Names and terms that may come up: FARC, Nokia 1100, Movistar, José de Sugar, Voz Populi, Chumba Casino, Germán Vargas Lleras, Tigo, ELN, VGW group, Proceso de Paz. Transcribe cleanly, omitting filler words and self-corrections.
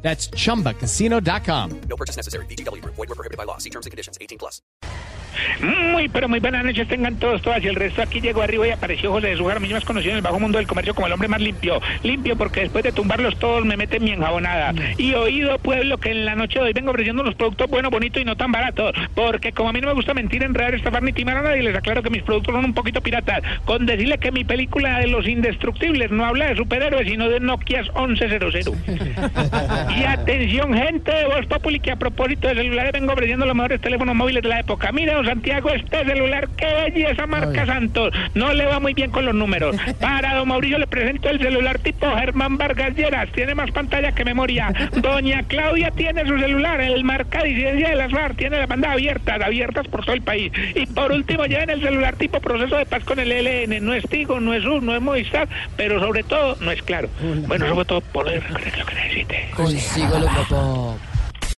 That's chumbacasino.com. No purchase necessary. VGW group. Void where prohibited by law. See terms and conditions. 18+. Muy, pero muy buenas noches tengan todos, todas y el resto. Aquí llegó arriba y apareció José de Sugar, más conocido en el bajo mundo del comercio como el hombre más limpio. Limpio porque después de tumbarlos todos me meten mi enjabonada. Y oído, pueblo, que en la noche de hoy vengo ofreciendo unos productos buenos, bonitos y no tan baratos. Porque como a mí no me gusta mentir, enredar, estafar ni timar a nadie, les aclaro que mis productos son un poquito piratas. Con decirle que mi película de los indestructibles no habla de superhéroes, sino de Nokia 1100. Y atención, gente de Voz Populi, que a propósito de celulares vengo ofreciendo los mejores teléfonos móviles de la época. Mira, don Santiago, este celular, qué belleza, marca Santos. No le va muy bien con los números. Para don Mauricio le presento el celular tipo Germán Vargas Lleras. Tiene más pantalla que memoria. Doña Claudia tiene su celular, el marca disidencia de las FARC. Tiene la banda abiertas por todo el país. Y por último, lleven el celular tipo Proceso de Paz con el ELN. No es Tigo, no es U, no es Movistar, pero sobre todo, no es Claro. Bueno, sobre todo, poder, creo que necesite. Consigo lo propósito.